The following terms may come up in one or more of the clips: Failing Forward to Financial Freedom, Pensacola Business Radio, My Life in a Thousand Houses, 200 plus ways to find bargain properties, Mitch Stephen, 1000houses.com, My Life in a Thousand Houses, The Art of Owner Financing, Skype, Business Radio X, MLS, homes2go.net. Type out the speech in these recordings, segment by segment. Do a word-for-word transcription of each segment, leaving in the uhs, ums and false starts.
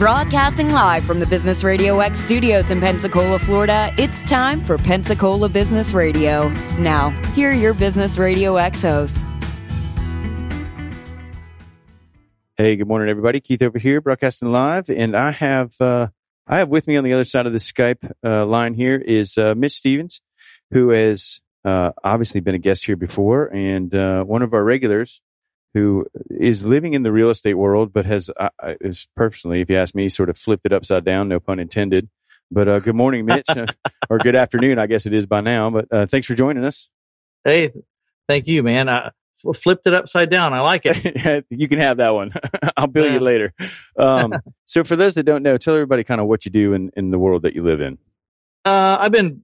Broadcasting live from the Business Radio X studios in Pensacola, Florida, it's time for Pensacola Business Radio. Now, here are your Business Radio X hosts. Hey, good morning, everybody. Keith over here, broadcasting live, and I have uh, I have with me on the other side of the Skype uh, line here is uh, Mitch Stephen, who has uh, obviously been a guest here before, and uh, one of our regulars who is living in the real estate world, but has uh, is personally, if you ask me, sort of flipped it upside down. No pun intended. But uh, good morning, Mitch, or good afternoon, I guess it is by now. But uh, thanks for joining us. Hey, thank you, man. I- Flipped it upside down. I like it. You can have that one. I'll bill yeah. you later. Um, so for those that don't know, tell everybody kind of what you do in, in the world that you live in. Uh, I've been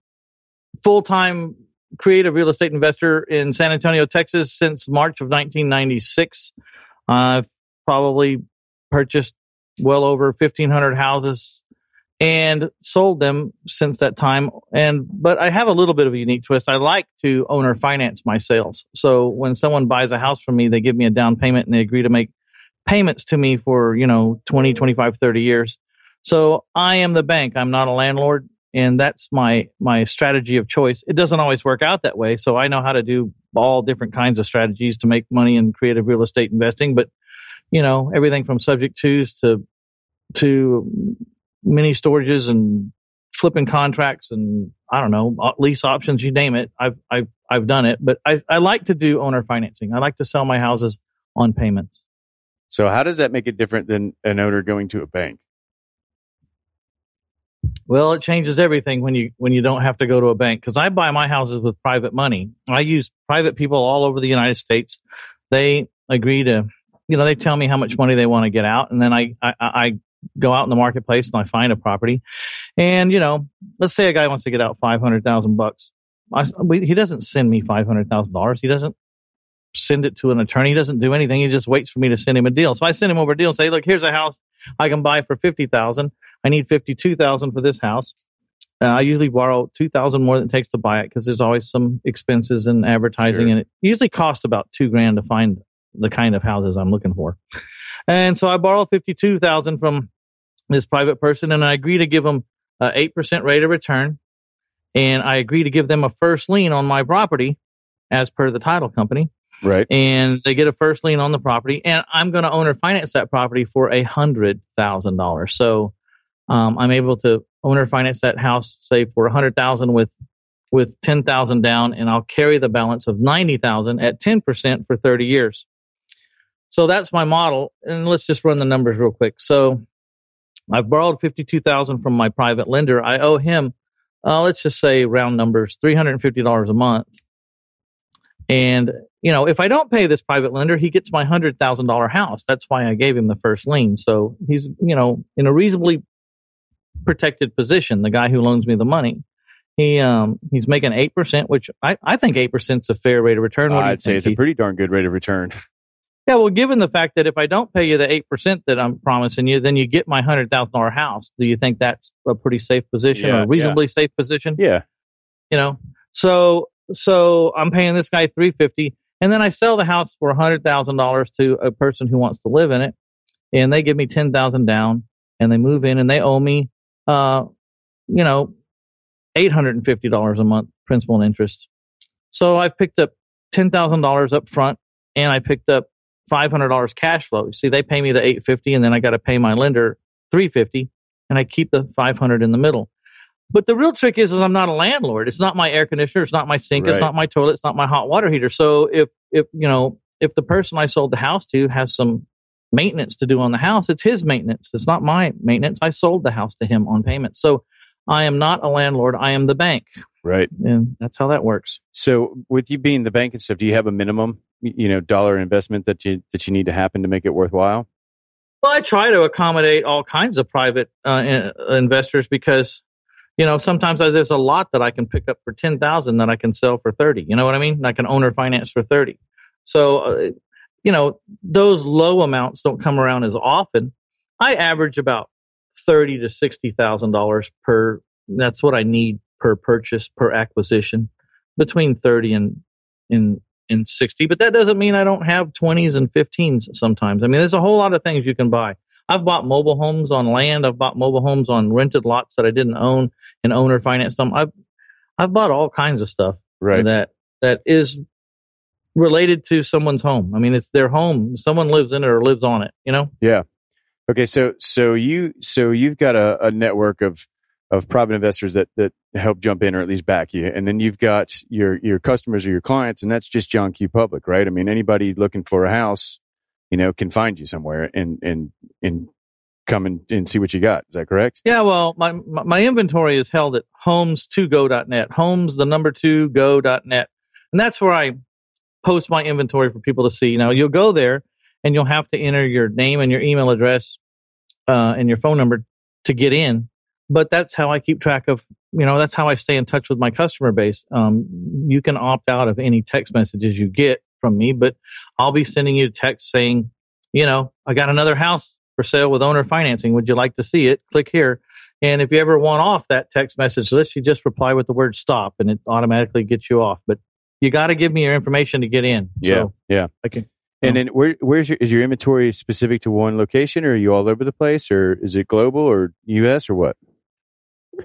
full-time creative real estate investor in San Antonio, Texas since March of nineteen ninety-six. I've probably purchased well over fifteen hundred houses and sold them since that time. And but I have a little bit of a unique twist. I like to owner finance my sales. So when someone buys a house from me, they give me a down payment and they agree to make payments to me for, you know, twenty, twenty-five, thirty years. So I am the bank. I'm not a landlord. And that's my my strategy of choice. It doesn't always work out that way. So I know how to do all different kinds of strategies to make money in creative real estate investing. But, you know, everything from subject twos to to mini storages and flipping contracts and I don't know, lease options, you name it. I've, I've, I've done it, but I, I like to do owner financing. I like to sell my houses on payments. So how does that make it different than an owner going to a bank? Well, it changes everything when you, when you don't have to go to a bank, because I buy my houses with private money. I use private people all over the United States. They agree to, you know, they tell me how much money they want to get out. And then I, I, I, go out in the marketplace and I find a property, and you know, let's say a guy wants to get out five hundred thousand bucks. He doesn't send me five hundred thousand dollars. He doesn't send it to an attorney. He doesn't do anything. He just waits for me to send him a deal. So I send him over a deal and say, "Look, here's a house I can buy for fifty thousand. I need fifty-two thousand for this house. Uh, I usually borrow two thousand more than it takes to buy it because there's always some expenses and advertising, sure. and it usually costs about two grand to find the kind of houses I'm looking for. And so I borrow fifty-two thousand from this private person, and I agree to give them an eight percent rate of return, and I agree to give them a first lien on my property as per the title company. Right. And they get a first lien on the property, and I'm going to owner finance that property for one hundred thousand dollars. So um, I'm able to owner finance that house, say, for one hundred thousand dollars with with ten thousand dollars down, and I'll carry the balance of ninety thousand dollars at ten percent for thirty years. So that's my model, and let's just run the numbers real quick. So I've borrowed fifty-two thousand dollars from my private lender. I owe him, uh, let's just say round numbers, three hundred fifty dollars a month. And, you know, if I don't pay this private lender, he gets my one hundred thousand dollars house. That's why I gave him the first lien. So he's, you know, in a reasonably protected position, the guy who loans me the money. He um he's making eight percent, which I, I think eight percent is a fair rate of return. What do you I'd think, say it's Keith? A pretty darn good rate of return. Yeah, well, given the fact that if I don't pay you the eight percent that I'm promising you, then you get my one hundred thousand dollars house. Do you think that's a pretty safe position yeah, or a reasonably yeah. safe position? Yeah. You know, so so I'm paying this guy three hundred fifty dollars, and then I sell the house for one hundred thousand dollars to a person who wants to live in it, and they give me ten thousand dollars down, and they move in, and they owe me, uh, you know, eight hundred fifty dollars a month, principal and interest. So I've picked up ten thousand dollars up front, and I picked up five hundred dollars cash flow. See, they pay me the eight hundred fifty dollars, and then I got to pay my lender three hundred fifty dollars, and I keep the five hundred dollars in the middle. But the real trick is, is I'm not a landlord. It's not my air conditioner. It's not my sink. Right. It's not my toilet. It's not my hot water heater. So if, if, you know, if the person I sold the house to has some maintenance to do on the house, it's his maintenance. It's not my maintenance. I sold the house to him on payment. So I am not a landlord. I am the bank. Right. And that's how that works. So with you being the bank and stuff, do you have a minimum, you know, dollar investment that you that you need to happen to make it worthwhile? Well, I try to accommodate all kinds of private uh, in, uh, investors because, you know, sometimes I, there's a lot that I can pick up for ten thousand dollars that I can sell for thirty thousand dollars. You know what I mean? I can owner finance for thirty thousand dollars. So, uh, you know, those low amounts don't come around as often. I average about thirty thousand dollars to sixty thousand dollars per. That's what I need per purchase, per acquisition, between thirty and in. in sixty, but that doesn't mean I don't have twenties and fifteens sometimes. I mean, there's a whole lot of things you can buy. I've bought mobile homes on land. I've bought mobile homes on rented lots that I didn't own and owner financed them. I've, I've bought all kinds of stuff right. that, that is related to someone's home. I mean, it's their home. Someone lives in it or lives on it, you know? Yeah. Okay. So, so you, so you've got a, a network of, of private investors that, that help jump in or at least back you. And then you've got your, your customers or your clients, and that's just John Q Public, right? I mean, anybody looking for a house, you know, can find you somewhere and, and, and come and, and see what you got. Is that correct? Yeah. Well, my, my inventory is held at homes two go dot net, homes, the number two go dot net. And that's where I post my inventory for people to see. Now you'll go there and you'll have to enter your name and your email address, uh, and your phone number to get in. But that's how I keep track of, you know, that's how I stay in touch with my customer base. Um, you can opt out of any text messages you get from me, but I'll be sending you a text saying, you know, I got another house for sale with owner financing. Would you like to see it? Click here. And if you ever want off that text message list, you just reply with the word stop and it automatically gets you off. But you got to give me your information to get in. Yeah. So yeah. I can, and know. Then where, where's your, is your inventory specific to one location, or are you all over the place, or is it global or U S or what?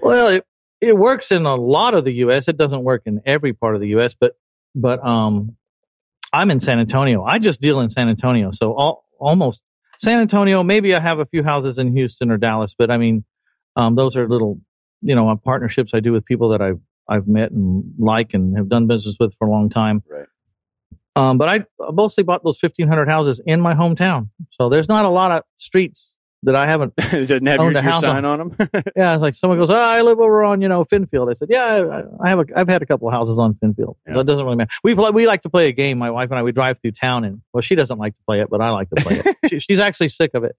Well, it, it works in a lot of the U S. It doesn't work in every part of the U S, but, but, um, I'm in San Antonio. I just deal in San Antonio. So all, almost San Antonio, maybe I have a few houses in Houston or Dallas, but I mean, um, those are little, you know, partnerships I do with people that I've, I've met and like and have done business with for a long time. Right. Um, but I mostly bought those fifteen hundred houses in my hometown. So there's not a lot of streets that I haven't it doesn't have owned your, a house your sign on, on them. Yeah, it's like someone goes, oh, I live over on, you know, Finfield. I said, yeah, I, I have. A, I've had a couple of houses on Finfield. Yeah. So it doesn't really matter. We play, we like to play a game. My wife and I, we drive through town, and well, she doesn't like to play it, but I like to play it. She, she's actually sick of it.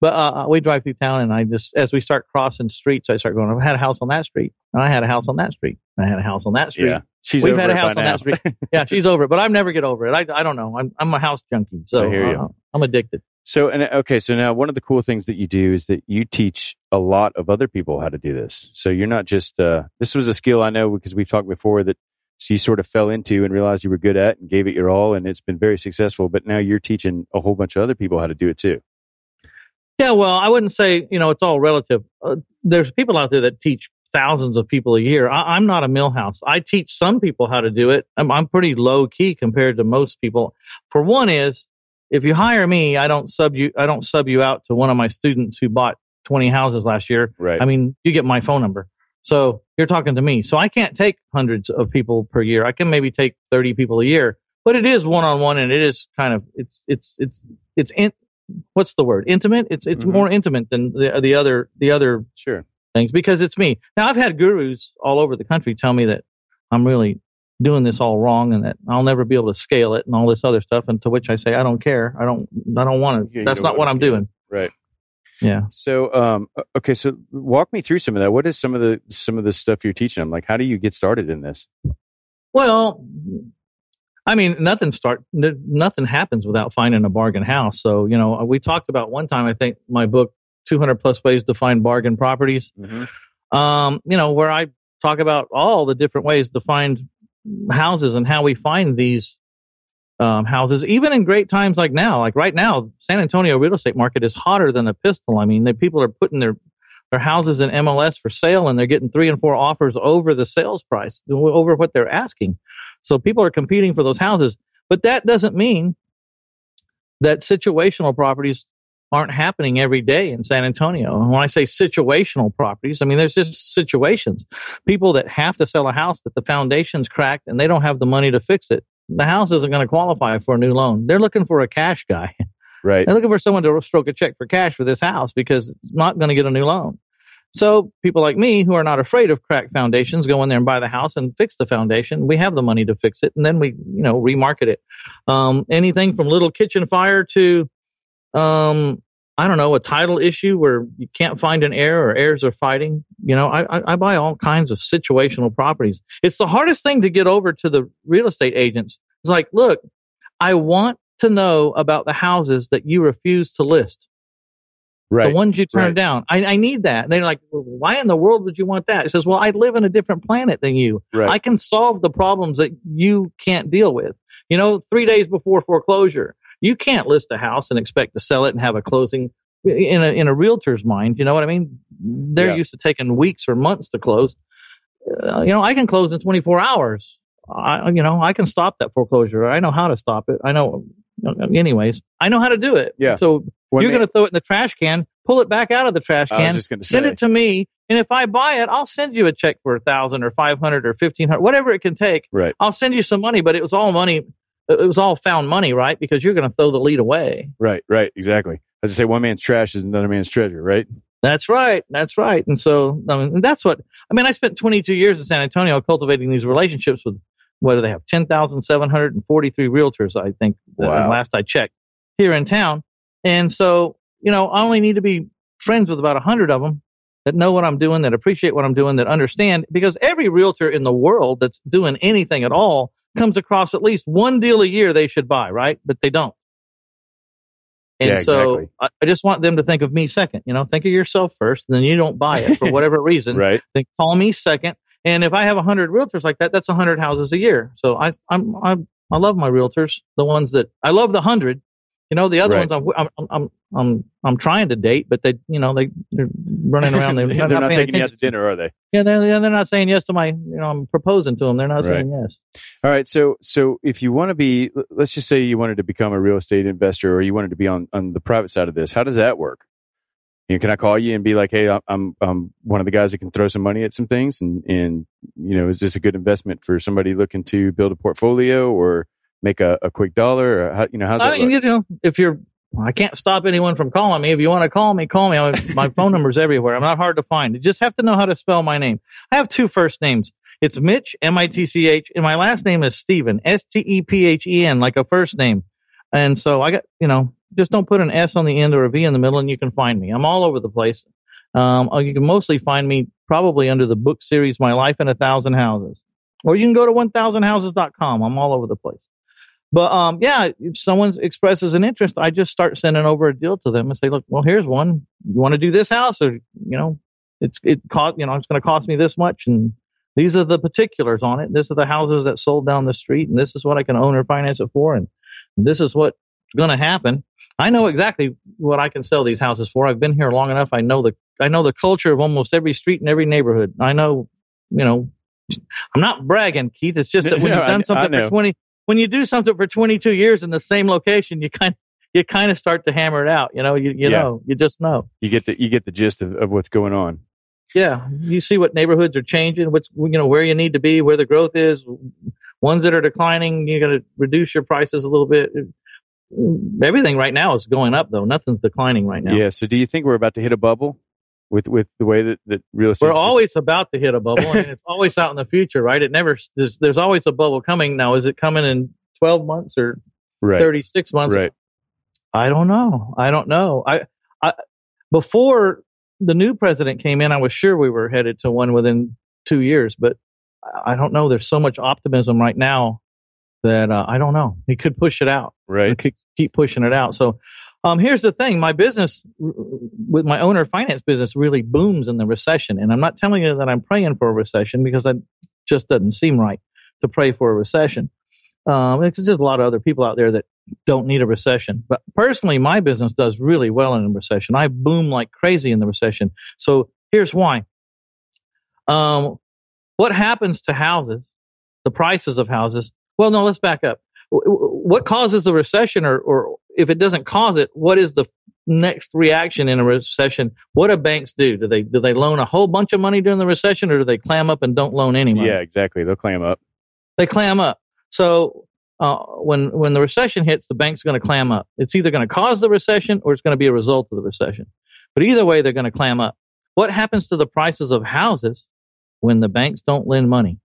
But uh, we drive through town, and I just, as we start crossing streets, I start going, I've had a house on that street, and I had a house on that street, and I had a house on that street. Yeah, she's We've over had a house on now. that street. Yeah, she's over it, but I never get over it. I, I don't know. I'm I'm a house junkie, so I hear you. Uh, I'm addicted. So, and okay, so now one of the cool things that you do is that you teach a lot of other people how to do this. So you're not just, uh, this was a skill I know because we've talked before that so you sort of fell into and realized you were good at and gave it your all, and it's been very successful, but now you're teaching a whole bunch of other people how to do it too. Yeah, well, I wouldn't say, you know, it's all relative. Uh, there's people out there that teach thousands of people a year. I, I'm not a millhouse. I teach some people how to do it. I'm, I'm pretty low key compared to most people. For one is, if you hire me, I don't sub you. I don't sub you out to one of my students who bought twenty houses last year. Right. I mean, you get my phone number, so you're talking to me. So I can't take hundreds of people per year. I can maybe take thirty people a year, but it is one on one, and it is kind of it's it's it's it's in, what's the word? Intimate. It's it's mm-hmm. more intimate than the the other the other sure. things because it's me. Now I've had gurus all over the country tell me that I'm really doing this all wrong and that I'll never be able to scale it and all this other stuff. And to which I say, I don't care. I don't, I don't want to, yeah, that's not what I'm doing. Right. Yeah. So, um, okay. So walk me through some of that. What is some of the, some of the stuff you're teaching them? Like, how do you get started in this? Well, I mean, nothing start, nothing happens without finding a bargain house. So, you know, we talked about one time, I think my book, two hundred plus ways to find bargain properties. Mm-hmm. Um, you know, where I talk about all the different ways to find houses and how we find these um, houses, even in great times like now. Like right now, San Antonio real estate market is hotter than a pistol. I mean, the people are putting their, their houses in M L S for sale, and they're getting three and four offers over the sales price, over what they're asking. So people are competing for those houses. But that doesn't mean that situational properties aren't happening every day in San Antonio. And when I say situational properties, I mean, there's just situations. People that have to sell a house that the foundation's cracked and they don't have the money to fix it. The house isn't going to qualify for a new loan. They're looking for a cash guy. Right. They're looking for someone to stroke a check for cash for this house because it's not going to get a new loan. So people like me who are not afraid of cracked foundations go in there and buy the house and fix the foundation. We have the money to fix it. And then we, you know, remarket it. Um, anything from little kitchen fire to Um, I don't know, a title issue where you can't find an heir or heirs are fighting. You know, I, I, I buy all kinds of situational properties. It's the hardest thing to get over to the real estate agents. It's like, look, I want to know about the houses that you refuse to list. Right. The ones you turned right. down. I, I need that. And they're like, well, why in the world would you want that? It says, well, I live on a different planet than you. Right. I can solve the problems that you can't deal with. You know, three days before foreclosure. You can't list a house and expect to sell it and have a closing in a, in a realtor's mind, you know what I mean? They're yeah. used to taking weeks or months to close. Uh, you know, I can close in twenty-four hours. I, you know, I can stop that foreclosure. I know how to stop it. I know. Anyways, I know how to do it. Yeah. So when you're going to throw it in the trash can, pull it back out of the trash can, send say. it to me. And if I buy it, I'll send you a check for a thousand or five hundred or fifteen hundred, whatever it can take. Right. I'll send you some money, but it was all money. It was all found money, right? Because you're going to throw the lead away. Right. Right. Exactly. As I say, one man's trash is another man's treasure, right? That's right. That's right. And so I mean, that's what, I mean, I spent twenty-two years in San Antonio cultivating these relationships with, what do they have? ten thousand seven hundred forty-three realtors, I think, wow. uh, last I checked, here in town. And so, you know, I only need to be friends with about one hundred of them that know what I'm doing, that appreciate what I'm doing, that understand, because every realtor in the world that's doing anything at all comes across at least one deal a year they should buy, right? But they don't. And yeah, so exactly. I, I just want them to think of me second. You know, think of yourself first, and then you don't buy it for whatever reason. Right. Then call me second. And if I have one hundred realtors like that, that's one hundred houses a year. So I I'm, I'm, I love my realtors, the ones that – I love the one hundred. You know, the other right. ones I'm, I'm I'm I'm I'm trying to date, but they, you know, they, they're running around. They're, they're not, not taking you out to dinner, are they? Yeah, they're, they're not saying yes to my, you know, I'm proposing to them. They're not right. saying yes. All right. So so if you want to be, let's just say you wanted to become a real estate investor, or you wanted to be on, on the private side of this, how does that work? You know, can I call you and be like, hey, I'm I'm one of the guys that can throw some money at some things, and, and you know, is this a good investment for somebody looking to build a portfolio or make a, a quick dollar? Or how, you know, how's that I, you know, if you're, I can't stop anyone from calling me. If you want to call me, call me. I, my phone number's everywhere. I'm not hard to find. You just have to know how to spell my name. I have two first names. It's Mitch, M I T C H, and my last name is Stephen, S T E P H E N, like a first name. And so I got, you know, just don't put an S on the end or a V in the middle, and you can find me. I'm all over the place. Um, you can mostly find me probably under the book series, My Life in a Thousand Houses. Or you can go to one thousand houses dot com. I'm all over the place. But um, yeah, if someone expresses an interest, I just start sending over a deal to them and say, look, well, here's one. You want to do this house, or, you know, it's it cost, you know, it's going to cost me this much. And these are the particulars on it. This are the houses that sold down the street, and this is what I can own or finance it for. And this is what's going to happen. I know exactly what I can sell these houses for. I've been here long enough. I know the I know the culture of almost every street and every neighborhood. I know, you know, I'm not bragging, Keith. It's just that when no, you've done I, something I for twenty, when you do something for twenty-two years in the same location, you kind you kind of start to hammer it out. You know, you you yeah. know, you just know. You get the you get the gist of, of what's going on. Yeah, you see what neighborhoods are changing, what's you know where you need to be, where the growth is. Ones that are declining, you're going to reduce your prices a little bit. Everything right now is going up, though. Nothing's declining right now. Yeah. So do you think we're about to hit a bubble with, with the way that, that real estate? We're always just... about to hit a bubble. I mean, it's always out in the future, right? It never, there's, there's always a bubble coming. Now, is it coming in twelve months or right. thirty-six months? Right. I don't know. I don't know. I, I, before the new president came in, I was sure we were headed to one within two years, but I don't know. There's so much optimism right now that uh, I don't know. He could push it out. Right. He could keep pushing it out. So um, here's the thing. My business, with my owner finance business, really booms in the recession. And I'm not telling you that I'm praying for a recession, because that just doesn't seem right to pray for a recession. Um, there's just a lot of other people out there that don't need a recession. But personally, my business does really well in a recession. I boom like crazy in the recession. So here's why. Um. What happens to houses, the prices of houses? Well, no, let's back up. What causes the recession, or, or if it doesn't cause it, what is the next reaction in a recession? What do banks do? Do they do they loan a whole bunch of money during the recession, or do they clam up and don't loan any money? Yeah, exactly. They'll clam up. They clam up. So uh, when when the recession hits, the bank's going to clam up. It's either going to cause the recession, or it's going to be a result of the recession. But either way, they're going to clam up. What happens to the prices of houses when the banks don't lend money?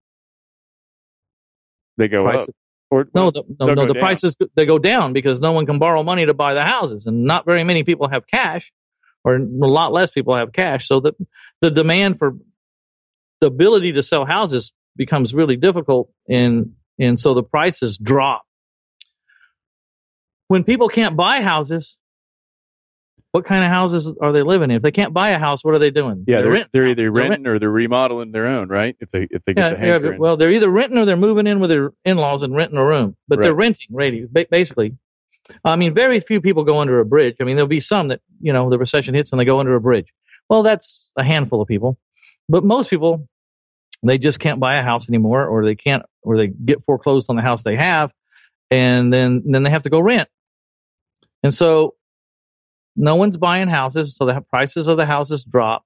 They go prices, up. Or, no, the, no, no the down. prices, they go down, because no one can borrow money to buy the houses. And not very many people have cash, or a lot less people have cash. So the, the demand for the ability to sell houses becomes really difficult. And, and so the prices drop. When people can't buy houses, what kind of houses are they living in? If they can't buy a house, what are they doing? Yeah, they're, they're, renting. they're either renting, they're renting or they're remodeling their own, right? If they if they get yeah, the hankering. Well, they're either renting or they're moving in with their in-laws and renting a room. But right. they're renting, basically. I mean, very few people go under a bridge. I mean, there'll be some that, you know, the recession hits and they go under a bridge. Well, that's a handful of people. But most people, they just can't buy a house anymore, or they can't, or they get foreclosed on the house they have, and then and then they have to go rent. And so no one's buying houses, so the prices of the houses drop.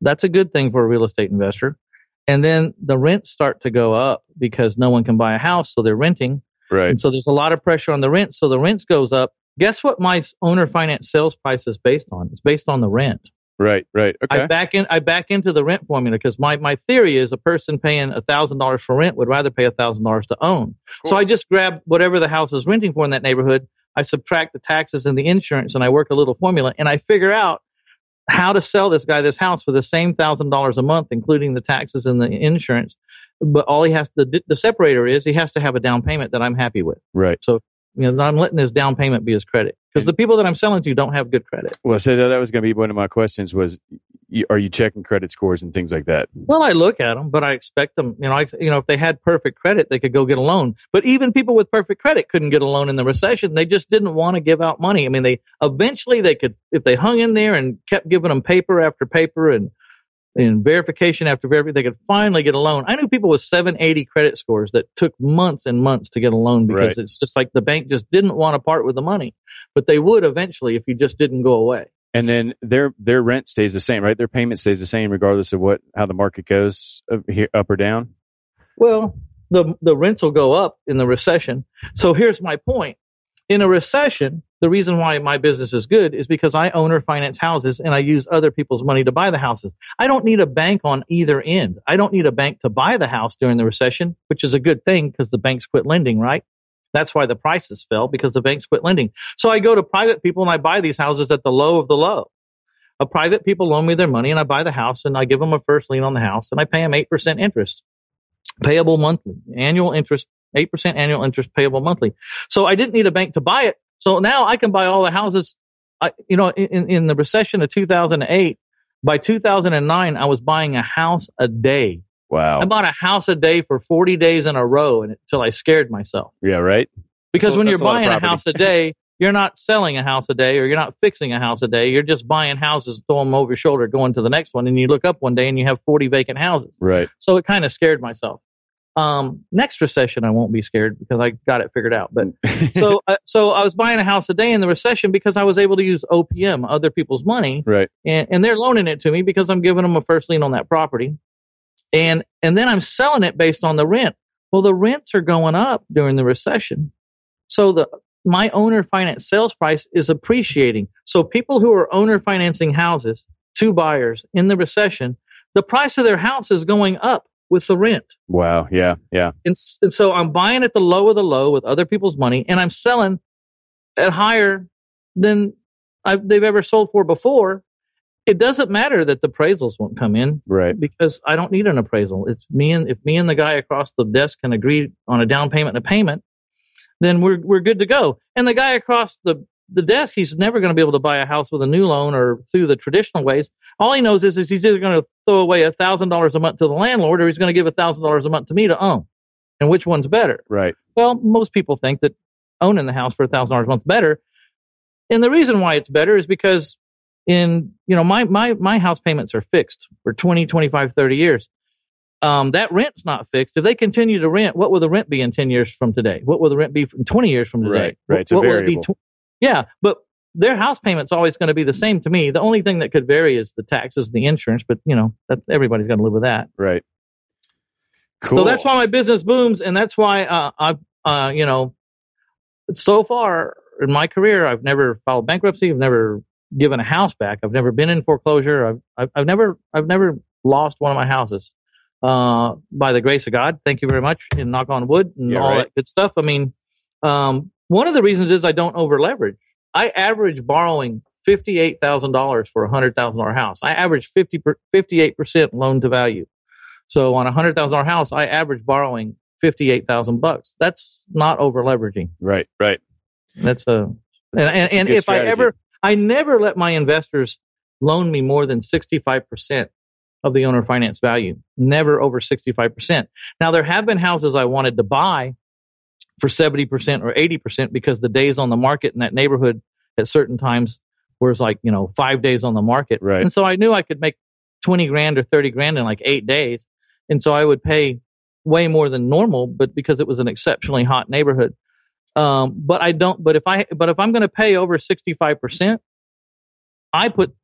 That's a good thing for a real estate investor. And then the rents start to go up because no one can buy a house, so they're renting. Right. And so there's a lot of pressure on the rent, so the rent goes up. Guess what my owner finance sales price is based on? It's based on the rent. Right, right. Okay. I back in. I back into the rent formula because my, my theory is a person paying one thousand dollars for rent would rather pay one thousand dollars to own. Cool. So I just grab whatever the house is renting for in that neighborhood. I subtract the taxes and the insurance, and I work a little formula, and I figure out how to sell this guy this house for the same one thousand dollars a month, including the taxes and the insurance. But all he has to, the separator is he has to have a down payment that I'm happy with. Right. So, you know, I'm letting his down payment be his credit, because the people that I'm selling to don't have good credit. Well, so that was going to be one of my questions was, are you checking credit scores and things like that? Well, I look at them, but I expect them, you know, I, you know, if they had perfect credit, they could go get a loan. But even people with perfect credit couldn't get a loan in the recession. They just didn't want to give out money. I mean, they eventually they could, if they hung in there and kept giving them paper after paper and and verification after verification, they could finally get a loan. I knew people with seven eighty credit scores that took months and months to get a loan because right. It's just like the bank just didn't want to part with the money, but they would eventually if you just didn't go away. And then their their rent stays the same, right? Their payment stays the same regardless of what how the market goes up or down? Well, the the rents will go up in the recession. So here's my point. In a recession, the reason why my business is good is because I own or finance houses and I use other people's money to buy the houses. I don't need a bank on either end. I don't need a bank to buy the house during the recession, which is a good thing because the banks quit lending, right? That's why the prices fell, because the banks quit lending. So I go to private people and I buy these houses at the low of the low. A private people loan me their money and I buy the house and I give them a first lien on the house and I pay them eight percent interest, payable monthly, annual interest, eight percent annual interest payable monthly. So I didn't need a bank to buy it. So now I can buy all the houses. I, you know, in, in the recession of two thousand eight, by two thousand nine, I was buying a house a day. Wow. I bought a house a day for forty days in a row and, until I scared myself. Yeah, right. Because that's, when you're buying a, a house a day, you're not selling a house a day or you're not fixing a house a day. You're just buying houses, throw them over your shoulder, going to the next one. And you look up one day and you have forty vacant houses. Right. So it kind of scared myself. Um, next recession, I won't be scared because I got it figured out. But so, uh, so I was buying a house a day in the recession because I was able to use O P M, other people's money, right? And, and they're loaning it to me because I'm giving them a first lien on that property, and and then I'm selling it based on the rent. Well, the rents are going up during the recession, so the my owner finance sales price is appreciating. So people who are owner financing houses to buyers in the recession, the price of their house is going up with the rent. Wow. Yeah. Yeah. And, and so I'm buying at the low of the low with other people's money, and I'm selling at higher than I've, they've ever sold for before. It doesn't matter that the appraisals won't come in, right? Because I don't need an appraisal. It's me and if me and the guy across the desk can agree on a down payment and a payment, then we're we're good to go. And the guy across the the desk, he's never going to be able to buy a house with a new loan or through the traditional ways. All he knows is, is he's either going to throw away one thousand dollars a month to the landlord or he's going to give one thousand dollars a month to me to own. And which one's better? Right. Well, most people think that owning the house for one thousand dollars a month is better. And the reason why it's better is because in, you know, my, my, my house payments are fixed for twenty, twenty-five, thirty years. Um, that rent's not fixed. If they continue to rent, what will the rent be in ten years from today? What will the rent be from twenty years from today? Right. Right. It's a variable. Yeah, but their house payment's always going to be the same to me. The only thing that could vary is the taxes and the insurance, but, you know, that, everybody's going to live with that. Right. Cool. So that's why my business booms, and that's why uh, I've, uh, you know, so far in my career, I've never filed bankruptcy. I've never given a house back. I've never been in foreclosure. I've, I've, I've never, I've never lost one of my houses. Uh, by the grace of God, thank you very much, and knock on wood and yeah, all right. That good stuff. I mean, um. One of the reasons is I don't over leverage. I average borrowing fifty-eight thousand dollars for a one hundred thousand dollars house. I average fifty-eight percent loan to value. So on a one hundred thousand dollars house, I average borrowing fifty-eight thousand dollars bucks. That's not over leveraging. Right, right. That's a, and, and, and if strategy. I ever, I never let my investors loan me more than sixty-five percent of the owner finance value. Never over sixty-five percent. Now, there have been houses I wanted to buy for seventy percent or eighty percent because the days on the market in that neighborhood at certain times was like, you know, five days on the market. Right. And so I knew I could make twenty grand or thirty grand in like eight days. And so I would pay way more than normal, but because it was an exceptionally hot neighborhood. Um, but I don't, but if I, but if I'm going to pay over sixty-five percent, I put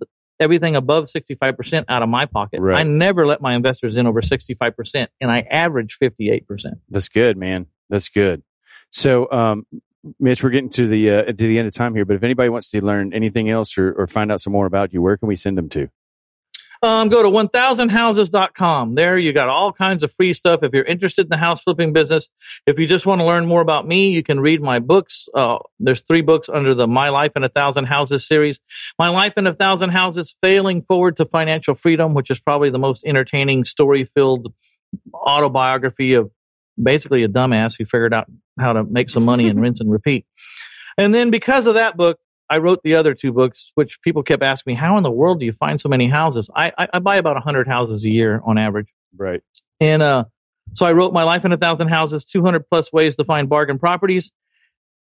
everything above sixty-five percent out of my pocket. Right. I never let my investors in over sixty-five percent, and I average fifty-eight percent. That's good, man. That's good. So, um, Mitch, we're getting to the, uh, to the end of time here, but if anybody wants to learn anything else or, or find out some more about you, where can we send them to? Um, go to one thousand houses dot com. There you got all kinds of free stuff. If you're interested in the house flipping business, if you just want to learn more about me, you can read my books. Uh, there's three books under the My Life in a Thousand Houses series. My Life in a Thousand Houses, Failing Forward to Financial Freedom, which is probably the most entertaining, story-filled autobiography of basically a dumbass who figured out how to make some money and rinse and repeat. And then because of that book, I wrote the other two books, which people kept asking me, how in the world do you find so many houses? I, I, I buy about one hundred houses a year on average. Right. And uh, so I wrote My Life in a Thousand Houses, two hundred plus ways to find bargain properties.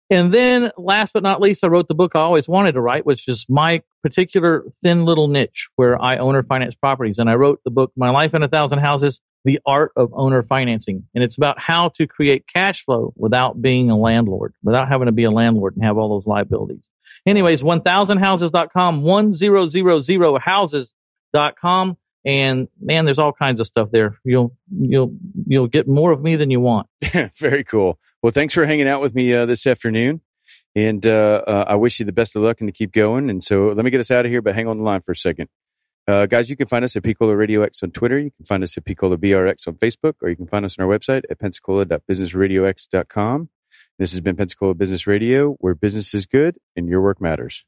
And then last but not least, I wrote the book I always wanted to write, which is my particular thin little niche where I own or finance properties. And I wrote the book, My Life in a Thousand Houses, The Art of Owner Financing. And it's about how to create cash flow without being a landlord, without having to be a landlord and have all those liabilities. Anyways, one thousand houses dot com, one thousand houses dot com, and man, there's all kinds of stuff there. You'll you'll you'll get more of me than you want. Very cool. Well, thanks for hanging out with me uh, this afternoon, and uh, uh, I wish you the best of luck and to keep going. And so, let me get us out of here, but hang on the line for a second, uh, guys. You can find us at Pensacola Radio X on Twitter. You can find us at Pensacola B R X on Facebook, or you can find us on our website at pensacola dot business radio x dot com. This has been Pensacola Business Radio, where business is good and your work matters.